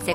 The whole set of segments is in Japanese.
世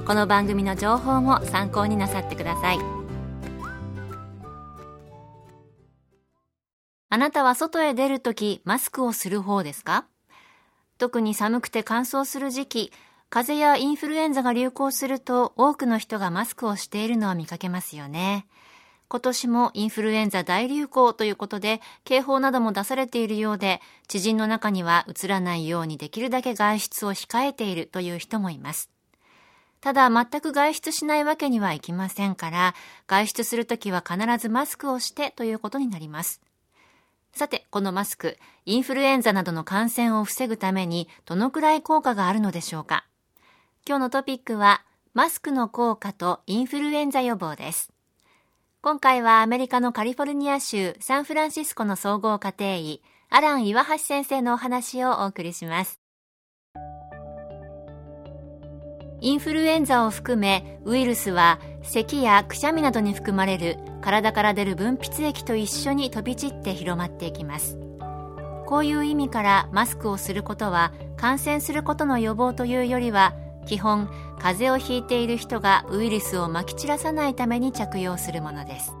この番組の情報も参考になさってください。あなたは外へ出るときマスクをする方ですか？特に寒くて乾燥する時期、風邪やインフルエンザが流行すると多くの人がマスクをしているのを見かけますよね。今年もインフルエンザ大流行ということで警報なども出されているようで、知人の中にはうつらないようにできるだけ外出を控えているという人もいます。ただ全く外出しないわけにはいきませんから、外出するときは必ずマスクをしてということになります。さて、このマスク、インフルエンザなどの感染を防ぐためにどのくらい効果があるのでしょうか。今日のトピックはマスクの効果とインフルエンザ予防です。今回はアメリカのカリフォルニア州サンフランシスコの総合家庭医、アラン・岩橋先生のお話をお送りします。インフルエンザを含め、ウイルスは咳やくしゃみなどに含まれる体から出る分泌液と一緒に飛び散って広まっていきます。こういう意味からマスクをすることは感染することの予防というよりは、基本、風邪をひいている人がウイルスをまき散らさないために着用するものです。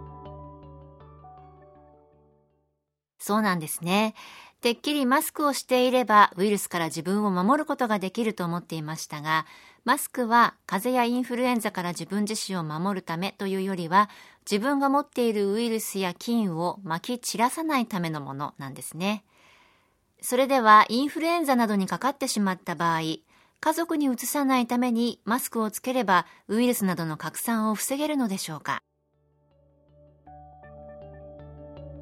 そうなんですね。てっきりマスクをしていればウイルスから自分を守ることができると思っていましたが、マスクは風邪やインフルエンザから自分自身を守るためというよりは、自分が持っているウイルスや菌をまき散らさないためのものなんですね。それではインフルエンザなどにかかってしまった場合、家族にうつさないためにマスクをつければウイルスなどの拡散を防げるのでしょうか。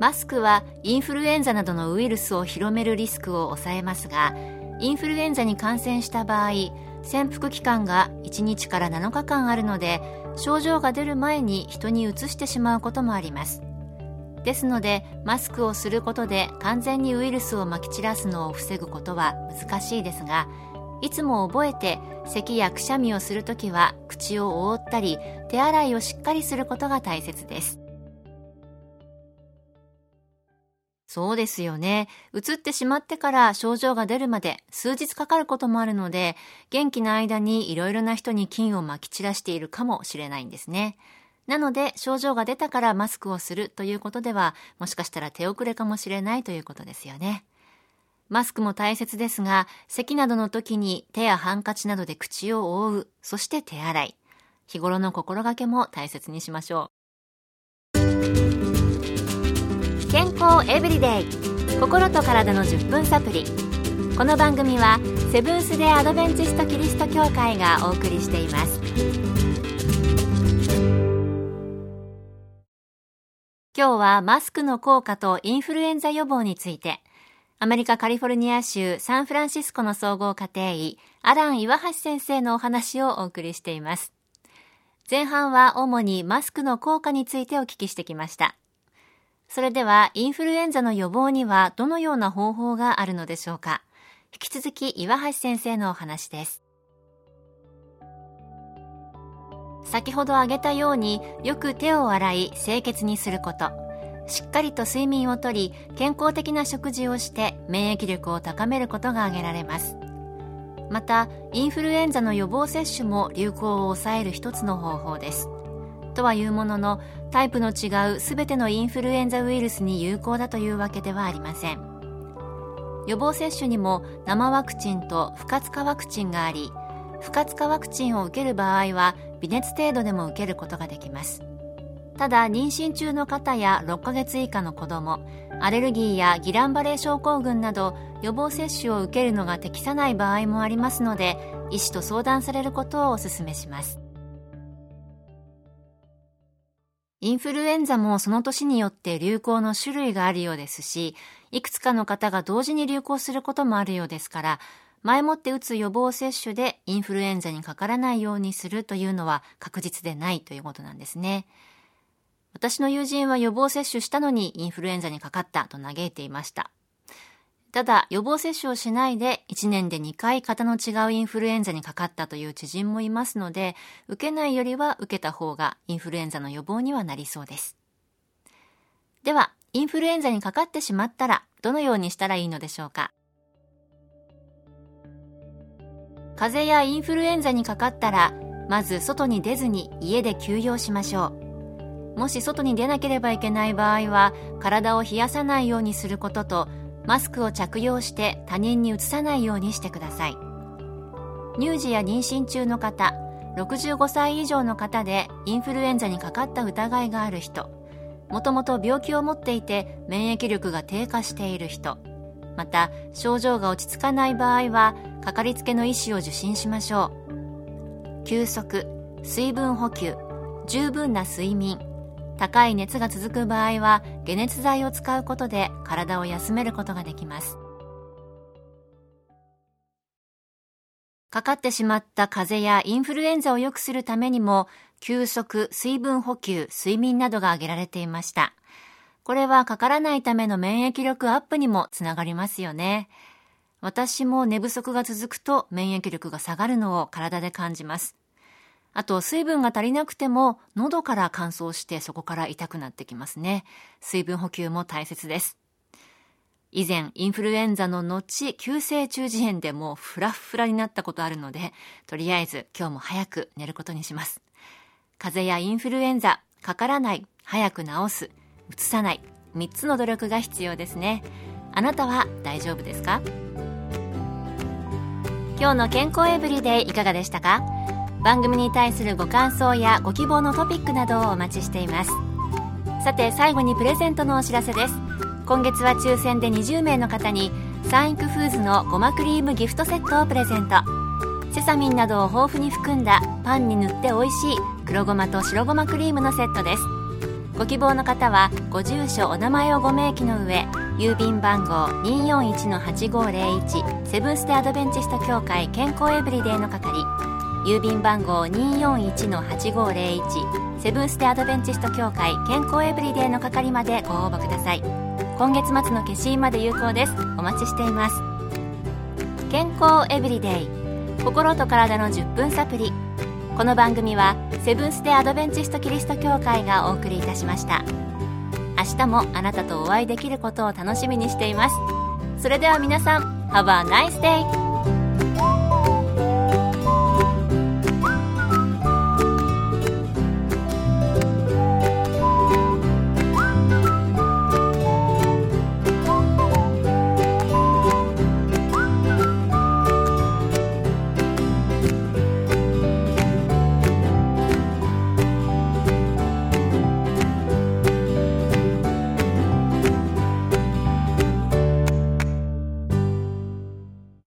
マスクはインフルエンザなどのウイルスを広めるリスクを抑えますが、インフルエンザに感染した場合、潜伏期間が1日から7日間あるので、症状が出る前に人にうつしてしまうこともあります。ですので、マスクをすることで完全にウイルスをまき散らすのを防ぐことは難しいですが、いつも覚えて咳やくしゃみをするときは口を覆ったり手洗いをしっかりすることが大切です。そうですよね。うつってしまってから症状が出るまで数日かかることもあるので、元気な間にいろいろな人に菌をまき散らしているかもしれないんですね。なので症状が出たからマスクをするということでは、もしかしたら手遅れかもしれないということですよね。マスクも大切ですが、咳などの時に手やハンカチなどで口を覆う、そして手洗い。日頃の心がけも大切にしましょう。健康エブリデイ、心と体の10分サプリ。この番組はセブンス・デ・アドベンチスト・キリスト教会がお送りしています。今日はマスクの効果とインフルエンザ予防について、アメリカ・カリフォルニア州サンフランシスコの総合家庭医、アラン・岩橋先生のお話をお送りしています。前半は主にマスクの効果についてお聞きしてきました。それでは、インフルエンザの予防にはどのような方法があるのでしょうか。引き続き岩橋先生のお話です。先ほど挙げたように、よく手を洗い清潔にすること。しっかりと睡眠をとり、健康的な食事をして免疫力を高めることが挙げられます。また、インフルエンザの予防接種も流行を抑える一つの方法です。とはいうものの、タイプの違うすべてのインフルエンザウイルスに有効だというわけではありません。予防接種にも生ワクチンと不活化ワクチンがあり、不活化ワクチンを受ける場合は微熱程度でも受けることができます。ただ、妊娠中の方や6ヶ月以下の子供、アレルギーやギランバレー症候群など予防接種を受けるのが適さない場合もありますので、医師と相談されることをお勧めします。インフルエンザもその年によって流行の種類があるようですし、いくつかの方が同時に流行することもあるようですから、前もって打つ予防接種でインフルエンザにかからないようにするというのは確実でないということなんですね。私の友人は予防接種したのにインフルエンザにかかったと嘆いていました。ただ、予防接種をしないで1年で2回型の違うインフルエンザにかかったという知人もいますので、受けないよりは受けた方がインフルエンザの予防にはなりそうです。では、インフルエンザにかかってしまったらどのようにしたらいいのでしょうか。風邪やインフルエンザにかかったら、まず外に出ずに家で休養しましょう。もし外に出なければいけない場合は、体を冷やさないようにすることと、マスクを着用して他人にうつさないようにしてください。乳児や妊娠中の方、65歳以上の方でインフルエンザにかかった疑いがある人、もともと病気を持っていて免疫力が低下している人、また症状が落ち着かない場合はかかりつけの医師を受診しましょう。休息、水分補給、十分な睡眠、高い熱が続く場合は解熱剤を使うことで体を休めることができます。かかってしまった風邪やインフルエンザを良くするためにも、休息、水分補給、睡眠などが挙げられていました。これはかからないための免疫力アップにもつながりますよね。私も寝不足が続くと免疫力が下がるのを体で感じます。あと、水分が足りなくても喉から乾燥してそこから痛くなってきますね。水分補給も大切です。以前、インフルエンザの後、急性中耳炎でもうフラフラになったことあるので、とりあえず今日も早く寝ることにします。風邪やインフルエンザ、かからない、早く治す、うつさない、3つの努力が必要ですね。あなたは大丈夫ですか？今日の健康エブリデイいかがでしたか？番組に対するご感想やご希望のトピックなどをお待ちしています。さて、最後にプレゼントのお知らせです。今月は抽選で20名の方にサンイクフーズのごまクリームギフトセットをプレゼント。セサミンなどを豊富に含んだパンに塗っておいしい黒ごまと白ごまクリームのセットです。ご希望の方はご住所お名前をご明記の上、郵便番号 241-8501 セブンステアドベンチスト協会健康エブリデイの係、郵便番号 241-8501 セブンス・デ・アドベンチスト協会健康エブリデイの係までご応募ください。今月末の消印まで有効です。お待ちしています。健康エブリデイ、心と体の10分サプリ。この番組はセブンス・デ・アドベンチストキリスト教会がお送りいたしました。明日もあなたとお会いできることを楽しみにしています。それでは皆さん、 Have a nice day!